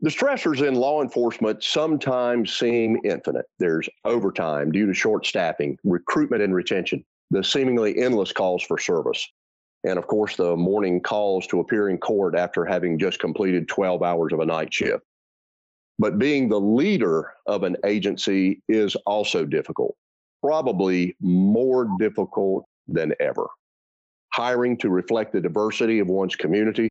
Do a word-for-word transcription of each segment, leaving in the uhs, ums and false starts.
The stressors in law enforcement sometimes seem infinite. There's overtime due to short staffing, recruitment and retention, the seemingly endless calls for service, and of course, the morning calls to appear in court after having just completed twelve hours of a night shift. But being the leader of an agency is also difficult, probably more difficult than ever. Hiring to reflect the diversity of one's community,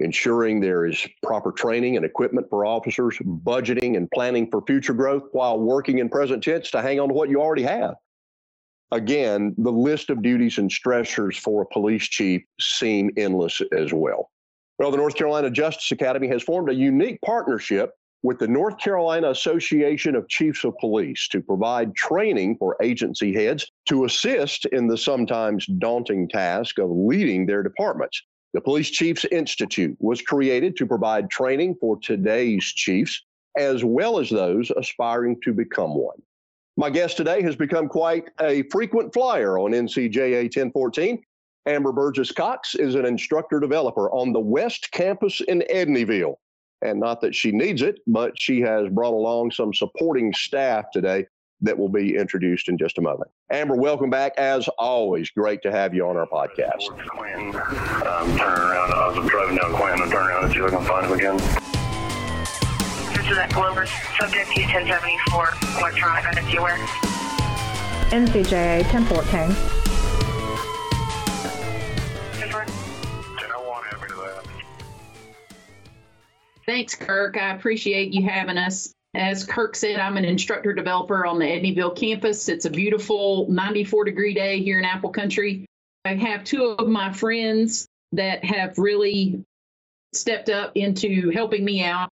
ensuring there is proper training and equipment for officers, budgeting and planning for future growth while working in present tense to hang on to what you already have. Again, the list of duties and stressors for a police chief seem endless as well. Well, the North Carolina Justice Academy has formed a unique partnership with the North Carolina Association of Chiefs of Police to provide training for agency heads to assist in the sometimes daunting task of leading their departments. The Police Chiefs Institute was created to provide training for today's chiefs, as well as those aspiring to become one. My guest today has become quite a frequent flyer on N C J A ten fourteen. Amber Burgess Cox is an instructor developer on the West Campus in Etneyville. And not that she needs it, but she has brought along some supporting staff today that will be introduced in just a moment. Amber, welcome back. As always, great to have you on our podcast. Quentin, um, turn around. I was driving down Quentin. I'm turning around and see if I can find him again. Lieutenant Glover, subject U ten seventy-four, electronic identity aware. N C J A ten fourteen. Thanks, Kirk. I appreciate you having us. As Kirk said, I'm an instructor developer on the Etneyville campus. It's a beautiful ninety-four degree day here in Apple Country. I have two of my friends that have really stepped up into helping me out.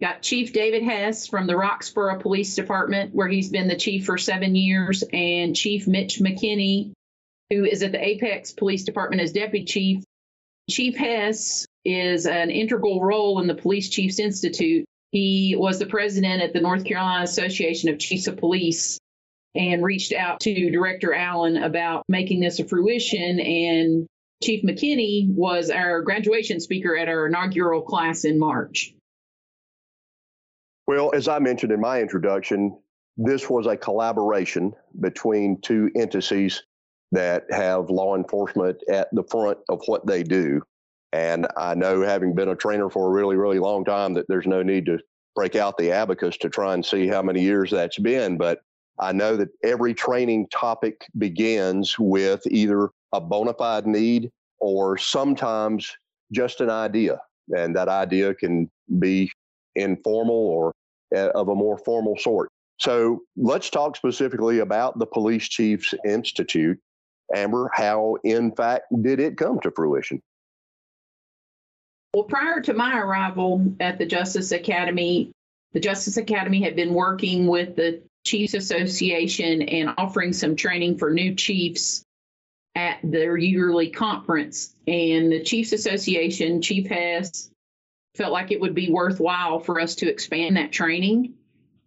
Got Chief David Hess from the Roxborough Police Department, where he's been the chief for seven years, and Chief Mitch McKinney, who is at the Apex Police Department as deputy chief. Chief Hess is an integral role in the Police Chiefs Institute. He was the president at the North Carolina Association of Chiefs of Police and reached out to Director Allen about making this a fruition. And Chief McKinney was our graduation speaker at our inaugural class in March. Well, as I mentioned in my introduction, this was a collaboration between two entities that have law enforcement at the front of what they do. And I know, having been a trainer for a really, really long time, that there's no need to break out the abacus to try and see how many years that's been. But I know that every training topic begins with either a bona fide need or sometimes just an idea. And that idea can be informal or of a more formal sort. So let's talk specifically about the Police Chiefs Institute. Amber, how in fact did it come to fruition? Well, prior to my arrival at the Justice Academy, the Justice Academy had been working with the Chiefs Association and offering some training for new chiefs at their yearly conference. And the Chiefs Association, Chief Hess, felt like it would be worthwhile for us to expand that training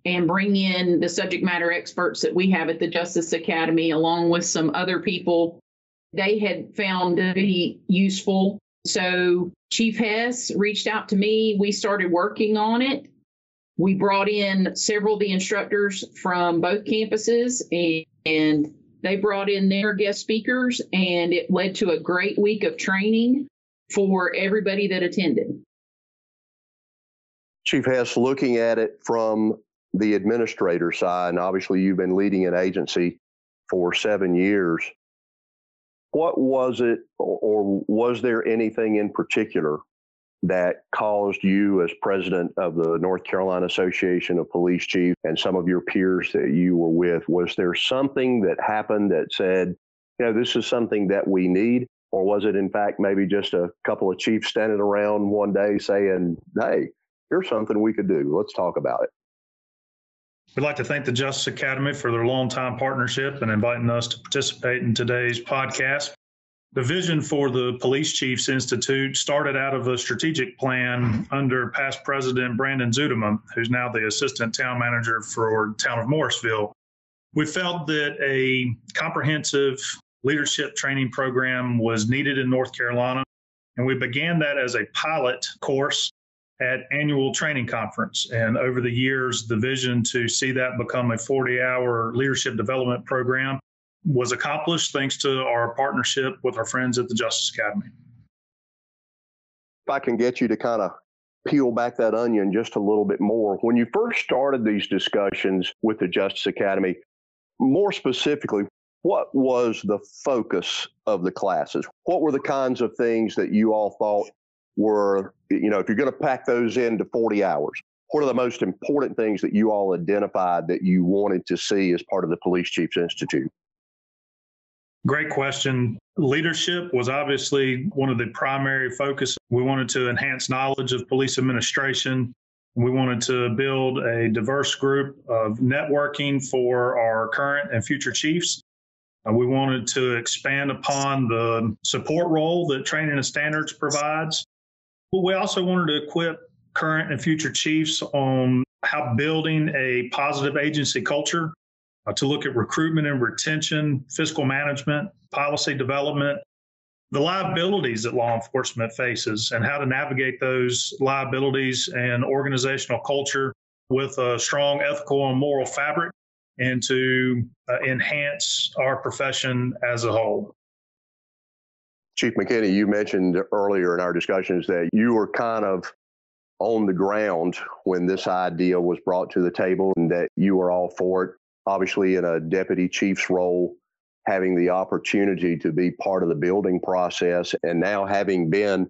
and bring in the subject matter experts that we have at the Justice Academy, along with some other people they had found to be useful. So Chief Hess reached out to me. We started working on it. We brought in several of the instructors from both campuses, and, and they brought in their guest speakers, and it led to a great week of training for everybody that attended. Chief Hess, looking at it from the administrator side, and obviously you've been leading an agency for seven years, what was it, or was there anything in particular that caused you as president of the North Carolina Association of Police Chiefs and some of your peers that you were with, was there something that happened that said, you know, this is something that we need? Or was it in fact maybe just a couple of chiefs standing around one day saying, hey, here's something we could do, let's talk about it? We'd like to thank the Justice Academy for their longtime partnership and inviting us to participate in today's podcast. The vision for the Police Chiefs Institute started out of a strategic plan under past president Brandon Zudeman, who's now the assistant town manager for town of Morrisville. We felt that a comprehensive leadership training program was needed in North Carolina, and we began that as a pilot course at annual training conference. And over the years, the vision to see that become a forty-hour leadership development program was accomplished thanks to our partnership with our friends at the Justice Academy. If I can get you to kind of peel back that onion just a little bit more. When you first started these discussions with the Justice Academy, more specifically, what was the focus of the classes? What were the kinds of things that you all thought were, you know, if you're going to pack those into forty hours, what are the most important things that you all identified that you wanted to see as part of the Police Chiefs Institute? Great question. Leadership was obviously one of the primary focus. We wanted to enhance knowledge of police administration. We wanted to build a diverse group of networking for our current and future chiefs. Uh, we wanted to expand upon the support role that training and standards provides. But we also wanted to equip current and future chiefs on how building a positive agency culture, Uh, to look at recruitment and retention, fiscal management, policy development, the liabilities that law enforcement faces, and how to navigate those liabilities and organizational culture with a strong ethical and moral fabric, and to uh, enhance our profession as a whole. Chief McKinney, you mentioned earlier in our discussions that you were kind of on the ground when this idea was brought to the table and that you were all for it. Obviously, in a deputy chief's role, having the opportunity to be part of the building process, and now having been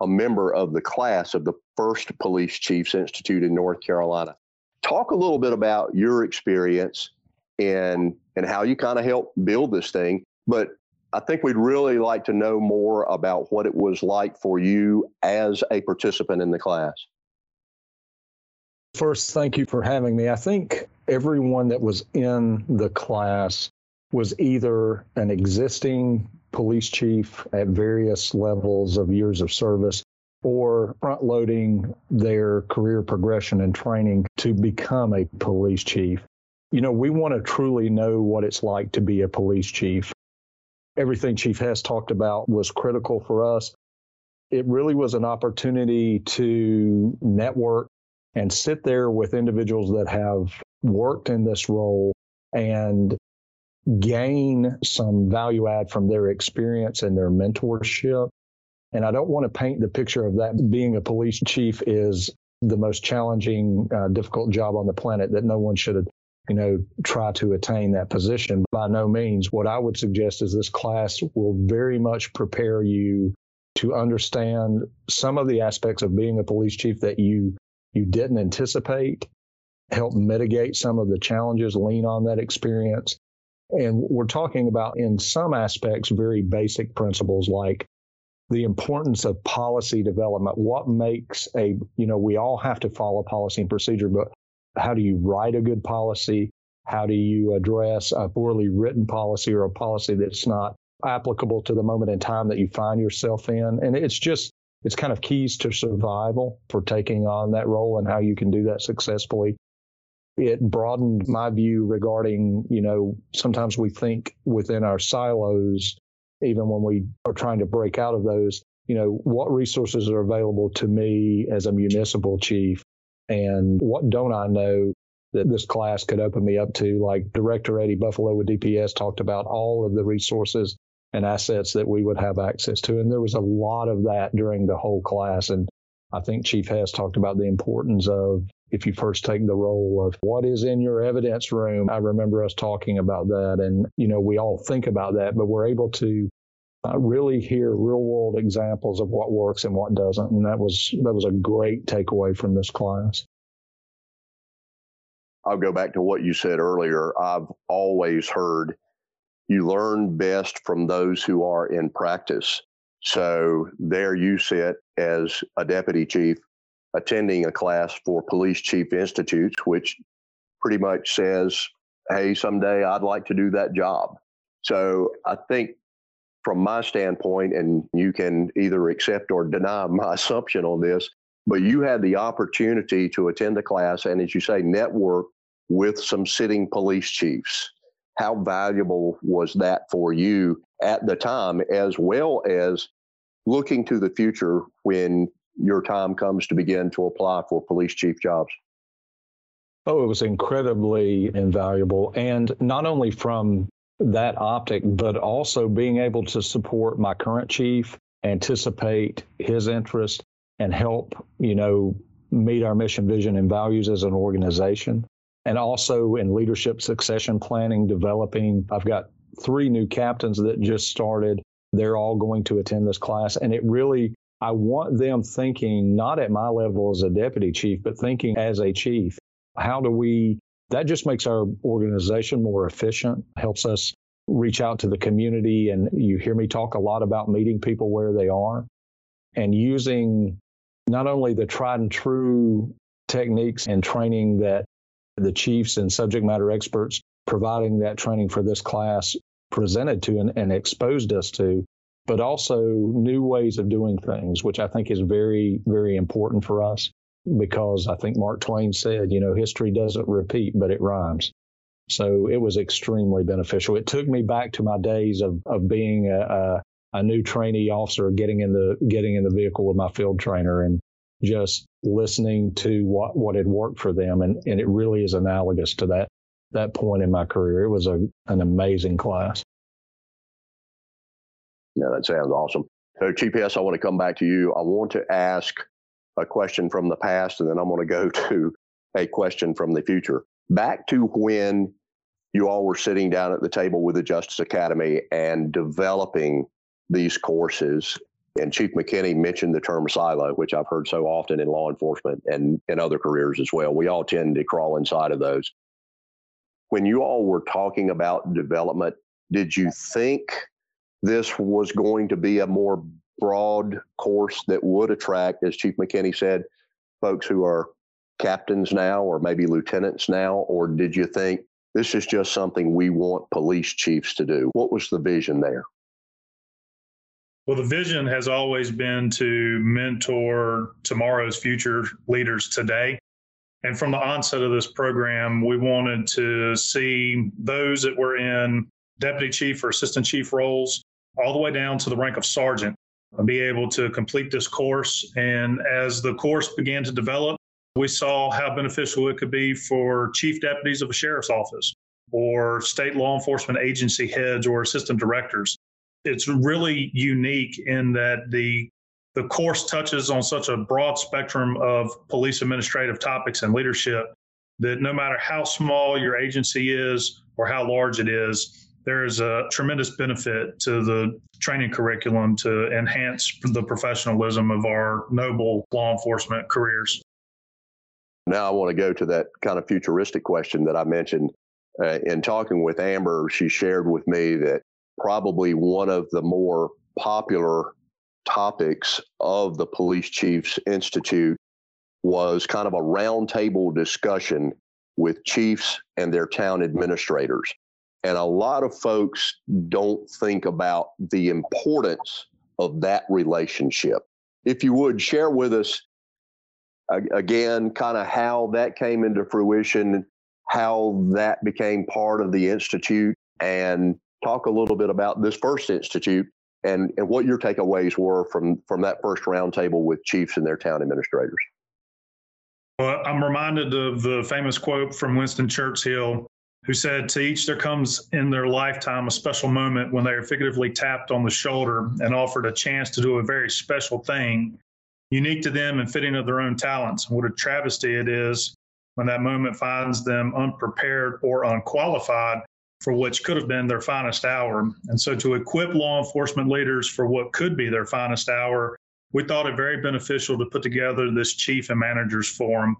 a member of the class of the first Police Chiefs Institute in North Carolina. Talk a little bit about your experience and, and how you kind of helped build this thing. But I think we'd really like to know more about what it was like for you as a participant in the class. First, thank you for having me. I think everyone that was in the class was either an existing police chief at various levels of years of service or front-loading their career progression and training to become a police chief. You know, we want to truly know what it's like to be a police chief. Everything Chief Hess talked about was critical for us. It really was an opportunity to network and sit there with individuals that have worked in this role and gain some value add from their experience and their mentorship. And I don't want to paint the picture of that being a police chief is the most challenging, uh, difficult job on the planet, that no one should, you know, try to attain that position. By no means. What I would suggest is this class will very much prepare you to understand some of the aspects of being a police chief that you you didn't anticipate, help mitigate some of the challenges, lean on that experience. And we're talking about, in some aspects, very basic principles like the importance of policy development. What makes a, you know, we all have to follow policy and procedure, but how do you write a good policy? How do you address a poorly written policy or a policy that's not applicable to the moment in time that you find yourself in? And it's just, it's kind of keys to survival for taking on that role and how you can do that successfully. It broadened my view regarding, you know, sometimes we think within our silos, even when we are trying to break out of those, you know, what resources are available to me as a municipal chief and what don't I know that this class could open me up to? Like Director Eddie Buffalo with D P S talked about all of the resources and assets that we would have access to. And there was a lot of that during the whole class. And I think Chief Hess talked about the importance of, if you first take the role of what is in your evidence room, I remember us talking about that. And, you know, we all think about that, but we're able to uh, really hear real world examples of what works and what doesn't. And that was that was a great takeaway from this class. I'll go back to what you said earlier. I've always heard you learn best from those who are in practice. So there you sit as a deputy chief attending a class for Police Chief Institutes, which pretty much says, hey, someday I'd like to do that job. So I think from my standpoint, and you can either accept or deny my assumption on this, but you had the opportunity to attend a class and, as you say, network with some sitting police chiefs. How valuable was that for you at the time, as well as looking to the future when your time comes to begin to apply for police chief jobs? Oh, it was incredibly invaluable. And not only from that optic, but also being able to support my current chief, anticipate his interest, and help, you know, meet our mission, vision, and values as an organization. And also in leadership succession planning, developing. I've got three new captains that just started. They're all going to attend this class. And it really, I want them thinking not at my level as a deputy chief, but thinking as a chief. How do we, that just makes our organization more efficient, helps us reach out to the community. And you hear me talk a lot about meeting people where they are and using not only the tried and true techniques and training that the chiefs and subject matter experts providing that training for this class presented to and, and exposed us to, but also new ways of doing things, which I think is very, very important for us. Because I think Mark Twain said, you know, history doesn't repeat, but it rhymes. So it was extremely beneficial. It took me back to my days of of being a, a, a new trainee officer, getting in the getting in the vehicle with my field trainer and just listening to what, what had worked for them. And, and it really is analogous to that, that point in my career. It was a, an amazing class. Yeah, that sounds awesome. So, Chief Hess, I want to come back to you. I want to ask a question from the past, and then I'm going to go to a question from the future. Back to when you all were sitting down at the table with the Justice Academy and developing these courses, and Chief McKinney mentioned the term silo, which I've heard so often in law enforcement and in other careers as well. We all tend to crawl inside of those. When you all were talking about development, did you think this was going to be a more broad course that would attract, as Chief McKinney said, folks who are captains now or maybe lieutenants now? Or did you think this is just something we want police chiefs to do? What was the vision there? Well, the vision has always been to mentor tomorrow's future leaders today. And from the onset of this program, we wanted to see those that were in deputy chief or assistant chief roles all the way down to the rank of sergeant be able to complete this course. And as the course began to develop, we saw how beneficial it could be for chief deputies of a sheriff's office or state law enforcement agency heads or assistant directors. It's really unique in that the, the course touches on such a broad spectrum of police administrative topics and leadership that no matter how small your agency is or how large it is, there is a tremendous benefit to the training curriculum to enhance the professionalism of our noble law enforcement careers. Now I want to go to that kind of futuristic question that I mentioned. Uh, in talking with Amber, she shared with me that probably one of the more popular topics of the Police Chiefs Institute was kind of a roundtable discussion with chiefs and their town administrators. And a lot of folks don't think about the importance of that relationship. If you would share with us, again, kind of how that came into fruition, how that became part of the Institute, and talk a little bit about this first Institute and, and what your takeaways were from, from that first roundtable with chiefs and their town administrators. Well, I'm reminded of the famous quote from Winston Churchill, who said, "To each there comes in their lifetime a special moment when they are figuratively tapped on the shoulder and offered a chance to do a very special thing, unique to them and fitting of their own talents. And what a travesty it is when that moment finds them unprepared or unqualified for what could have been their finest hour." And so to equip law enforcement leaders for what could be their finest hour, we thought it very beneficial to put together this Chief and Managers Forum.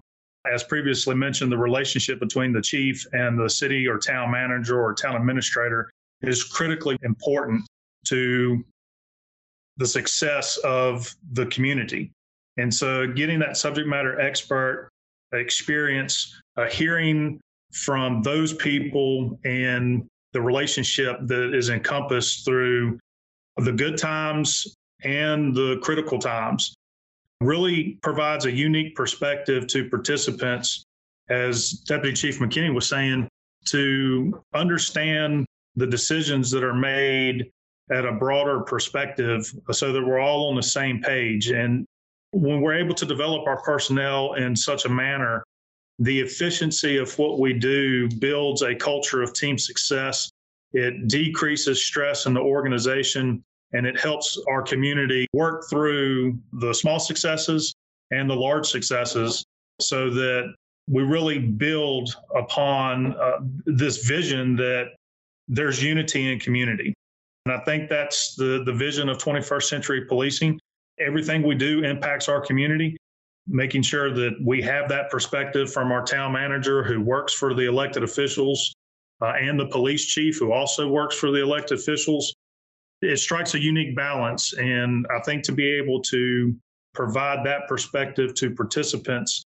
As previously mentioned, the relationship between the chief and the city or town manager or town administrator is critically important to the success of the community. And so getting that subject matter expert experience, uh, hearing from those people and the relationship that is encompassed through the good times and the critical times really provides a unique perspective to participants, as Deputy Chief McKinney was saying, to understand the decisions that are made at a broader perspective so that we're all on the same page. And when we're able to develop our personnel in such a manner, the efficiency of what we do builds a culture of team success. It decreases stress in the organization, and it helps our community work through the small successes and the large successes so that we really build upon uh, this vision that there's unity in community. And I think that's the, the vision of twenty-first century policing. Everything we do impacts our community, making sure that we have that perspective from our town manager who works for the elected officials uh, and the police chief who also works for the elected officials. It strikes a unique balance. And I think to be able to provide that perspective to participants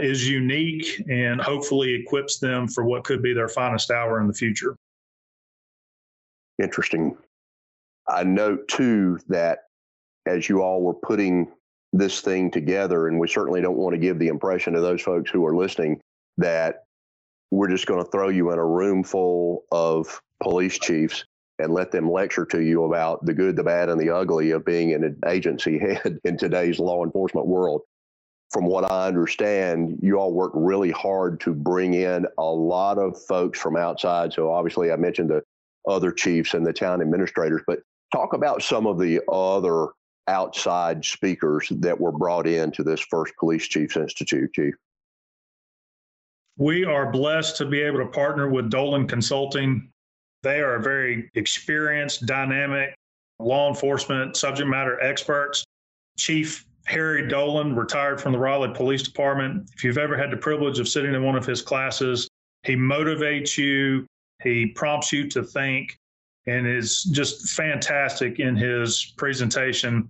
is unique and hopefully equips them for what could be their finest hour in the future. Interesting. I note too that as you all were putting this thing together, and we certainly don't want to give the impression to those folks who are listening that we're just going to throw you in a room full of police chiefs and let them lecture to you about the good, the bad, and the ugly of being an agency head in today's law enforcement world. From what I understand, you all work really hard to bring in a lot of folks from outside. So obviously I mentioned the other chiefs and the town administrators, but talk about some of the other outside speakers that were brought in to this first Police Chiefs Institute, Chief. We are blessed to be able to partner with Dolan Consulting. They are very experienced, dynamic law enforcement subject matter experts. Chief Harry Dolan, retired from the Raleigh Police Department. If you've ever had the privilege of sitting in one of his classes, he motivates you, he prompts you to think, and is just fantastic in his presentation.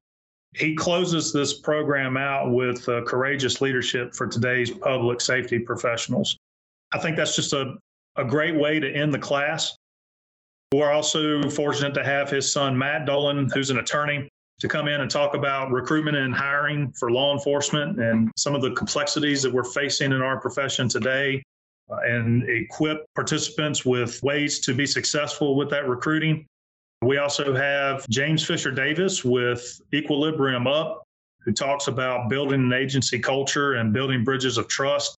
He closes this program out with uh, courageous leadership for today's public safety professionals. I think that's just a, a great way to end the class. We're also fortunate to have his son, Matt Dolan, who's an attorney, to come in and talk about recruitment and hiring for law enforcement and some of the complexities that we're facing in our profession today, uh, and equip participants with ways to be successful with that recruiting. We also have James Fisher Davis with Equilibrium Up, who talks about building an agency culture and building bridges of trust.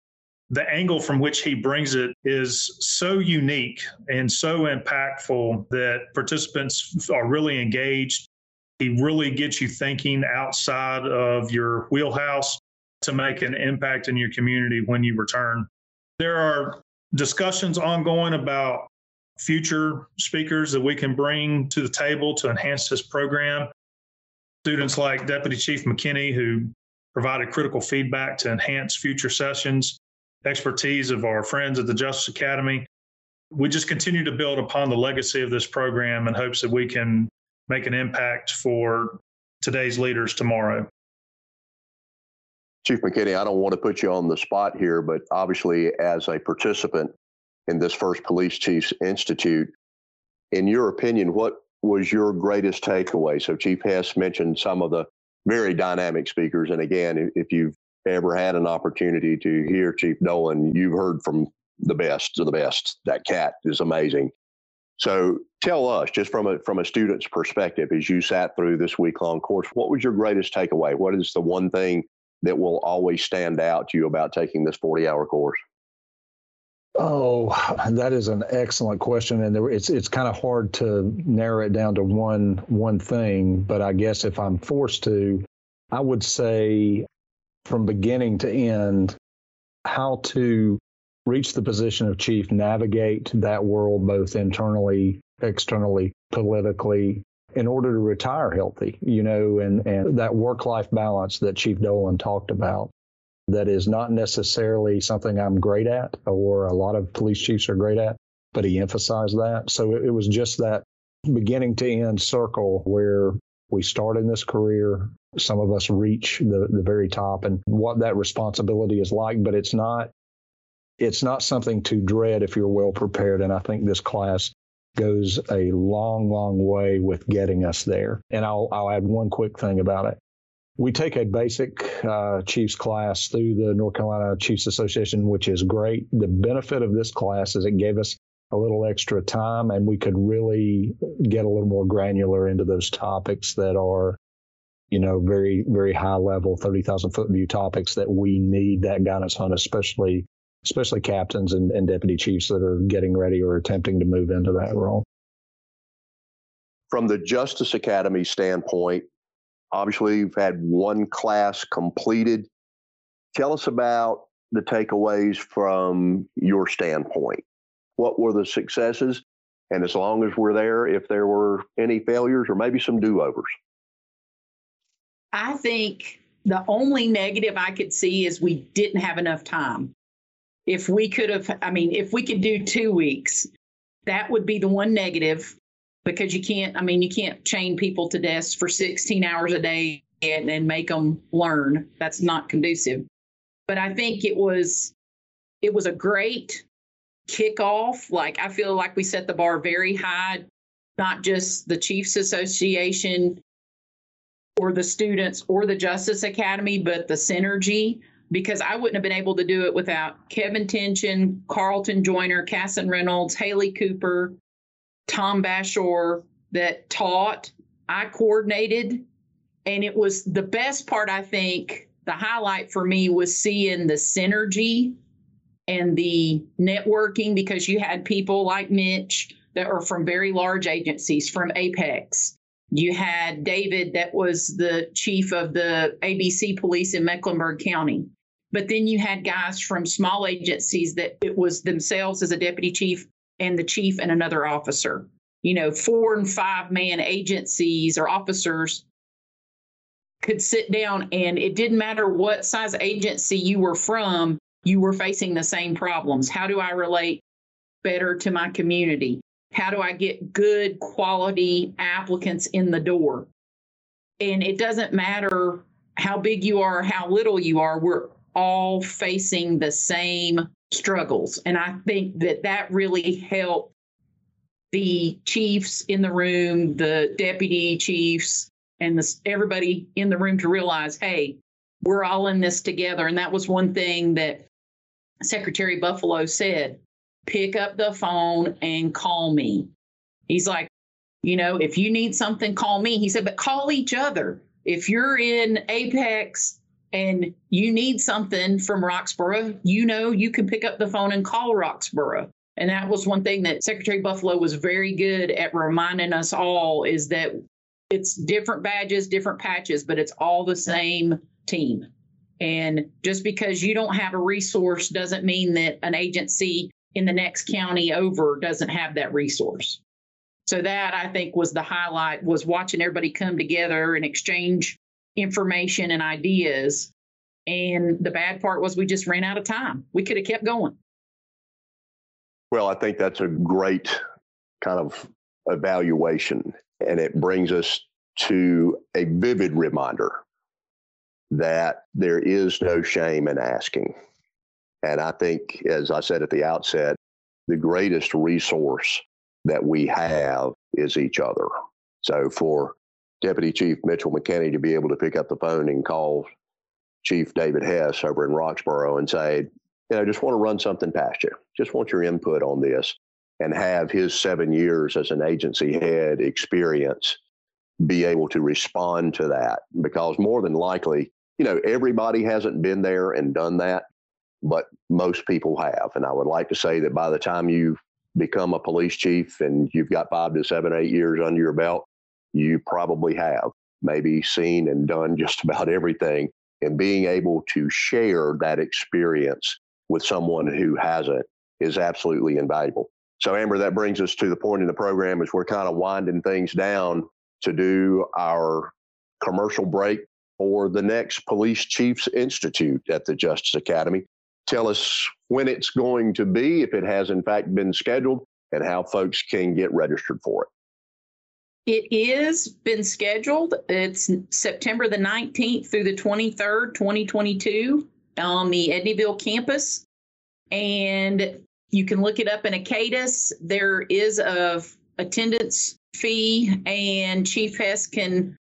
The angle from which he brings it is so unique and so impactful that participants are really engaged. He really gets you thinking outside of your wheelhouse to make an impact in your community when you return. There are discussions ongoing about future speakers that we can bring to the table to enhance this program. Students like Deputy Chief McKinney, who provided critical feedback to enhance future sessions. Expertise of our friends at the Justice Academy. We just continue to build upon the legacy of this program in hopes that we can make an impact for today's leaders tomorrow. Chief McKinney, I don't want to put you on the spot here, but obviously as a participant in this first Police Chiefs Institute, in your opinion, what was your greatest takeaway? So Chief Hess mentioned some of the very dynamic speakers. And again, if you've ever had an opportunity to hear Chief Dolan, you've heard from the best of the best. That cat is amazing. So tell us, just from a from a student's perspective, as you sat through this week-long course, what was your greatest takeaway? What is the one thing that will always stand out to you about taking this forty-hour course? Oh, that is an excellent question. And there, it's it's kind of hard to narrow it down to one one thing, but I guess if I'm forced to, I would say from beginning to end, how to reach the position of chief, navigate that world both internally, externally, politically, in order to retire healthy, you know, and, and that work-life balance that Chief Dolan talked about, that is not necessarily something I'm great at or a lot of police chiefs are great at, but he emphasized that. So it, it was just that beginning to end circle where we start in this career. Some of us reach the, the very top and what that responsibility is like, but it's not it's not something to dread if you're well prepared. And I think this class goes a long, long way with getting us there. And I'll, I'll add one quick thing about it. We take a basic uh, Chiefs class through the North Carolina Chiefs Association, which is great. The benefit of this class is it gave us a little extra time and we could really get a little more granular into those topics that are you know, very, very high level, thirty thousand foot view topics that we need that guidance on, especially especially captains and, and deputy chiefs that are getting ready or attempting to move into that role. From the Justice Academy standpoint, obviously you've had one class completed. Tell us about the takeaways from your standpoint. What were the successes? And as long as we're there, if there were any failures or maybe some do-overs. I think the only negative I could see is we didn't have enough time. If we could have, I mean, if we could do two weeks, that would be the one negative, because you can't, I mean, you can't chain people to desks for sixteen hours a day and, and make them learn. That's not conducive. But I think it was, it was a great kickoff. Like, I feel like we set the bar very high, not just the Chiefs Association or the students or the Justice Academy, but the synergy, because I wouldn't have been able to do it without Kevin Tension, Carlton Joyner, Casson Reynolds, Haley Cooper, Tom Bashor that taught, I coordinated. And it was the best part, I think, the highlight for me was seeing the synergy and the networking, because you had people like Mitch that are from very large agencies, from Apex. You had David that was the chief of the A B C police in Mecklenburg County. But then you had guys from small agencies that it was themselves as a deputy chief and the chief and another officer. You know, four and five man agencies or officers could sit down, and it didn't matter what size agency you were from, you were facing the same problems. How do I relate better to my community? How do I get good quality applicants in the door? And it doesn't matter how big you are, how little you are, we're all facing the same struggles. And I think that that really helped the chiefs in the room, the deputy chiefs, and the, everybody in the room to realize, hey, we're all in this together. And that was one thing that Secretary Buffalo said. Pick up the phone and call me. He's like, you know, if you need something, call me. He said, but call each other. If you're in Apex and you need something from Roxborough, you know, you can pick up the phone and call Roxborough. And that was one thing that Secretary Buffalo was very good at reminding us all, is that it's different badges, different patches, but it's all the same team. And just because you don't have a resource doesn't mean that an agency in the next county over doesn't have that resource. So that, I think, was the highlight, was watching everybody come together and exchange information and ideas. And the bad part was we just ran out of time. We could have kept going. Well, I think that's a great kind of evaluation. And it brings us to a vivid reminder that there is no shame in asking. And I think, as I said at the outset, the greatest resource that we have is each other. So for Deputy Chief Mitchell McKinney to be able to pick up the phone and call Chief David Hess over in Roxborough and say, you know, just want to run something past you. Just want your input on this, and have his seven years as an agency head experience be able to respond to that. Because more than likely, you know, everybody hasn't been there and done that, but most people have. And I would like to say that by the time you become a police chief and you've got five to seven, eight years under your belt, you probably have maybe seen and done just about everything. And being able to share that experience with someone who hasn't is absolutely invaluable. So, Amber, that brings us to the point in the program as we're kind of winding things down to do our commercial break for the next Police Chiefs Institute at the Justice Academy. Tell us when it's going to be, if it has in fact been scheduled, and how folks can get registered for it. It is been scheduled. It's September the nineteenth through the twenty-third, twenty twenty-two, on the Etneyville campus. And you can look it up in ACADIS. There is a attendance fee, and Chief Hess can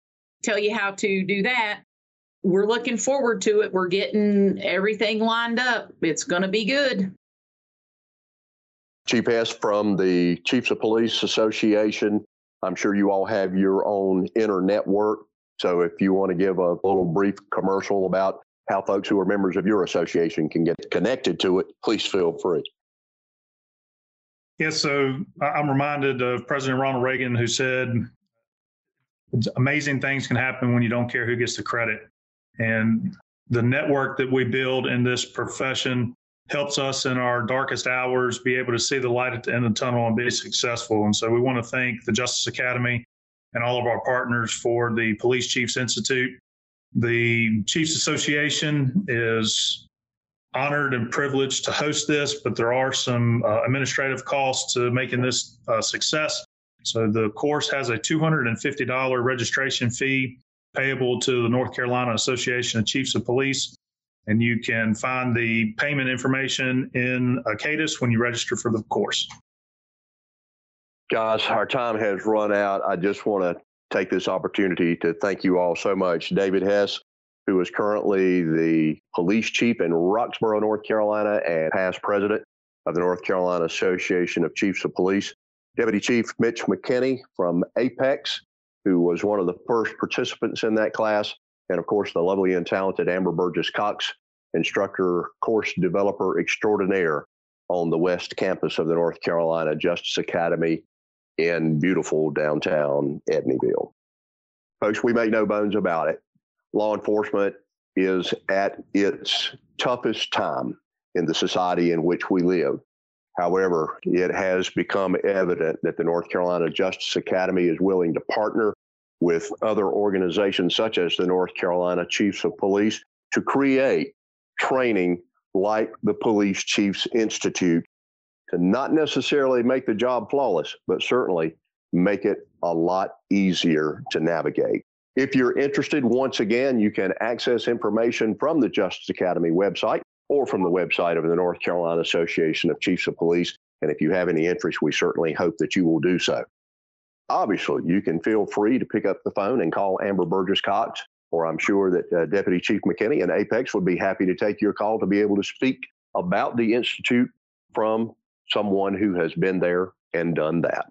tell you how to do that. We're looking forward to it. We're getting everything lined up. It's going to be good. Chief Hess from the Chiefs of Police Association. I'm sure you all have your own inner network. So if you want to give a little brief commercial about how folks who are members of your association can get connected to it, please feel free. Yes, so I'm reminded of President Ronald Reagan, who said, amazing things can happen when you don't care who gets the credit. And the network that we build in this profession helps us in our darkest hours be able to see the light at the end of the tunnel and be successful. And so we want to thank the Justice Academy and all of our partners for the Police Chiefs Institute. The Chiefs Association is honored and privileged to host this, but there are some uh, administrative costs to making this a uh, success. So the course has a two hundred fifty dollars registration fee payable to the North Carolina Association of Chiefs of Police. And you can find the payment information in ACADIS when you register for the course. Guys, our time has run out. I just want to take this opportunity to thank you all so much. David Hess, who is currently the police chief in Roxborough, North Carolina, and past president of the North Carolina Association of Chiefs of Police. Deputy Chief Mitch McKinney from Apex, who was one of the first participants in that class. And of course, the lovely and talented Amber Burgess Cox, instructor, course developer extraordinaire on the West Campus of the North Carolina Justice Academy in beautiful downtown Etneyville. Folks, we make no bones about it. Law enforcement is at its toughest time in the society in which we live. However, it has become evident that the North Carolina Justice Academy is willing to partner with other organizations such as the North Carolina Chiefs of Police to create training like the Police Chiefs Institute to not necessarily make the job flawless, but certainly make it a lot easier to navigate. If you're interested, once again, you can access information from the Justice Academy website or from the website of the North Carolina Association of Chiefs of Police. And if you have any interest, we certainly hope that you will do so. Obviously, you can feel free to pick up the phone and call Amber Burgess Cox, or I'm sure that uh, Deputy Chief McKinney and Apex would be happy to take your call to be able to speak about the Institute from someone who has been there and done that.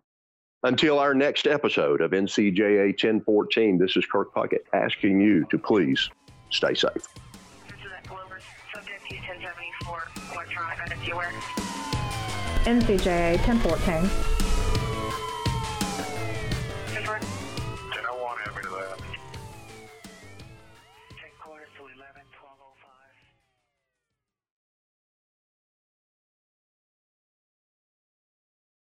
Until our next episode of N C J A ten fourteen, this is Kirk Puckett asking you to please stay safe. N C J A ten fourteen.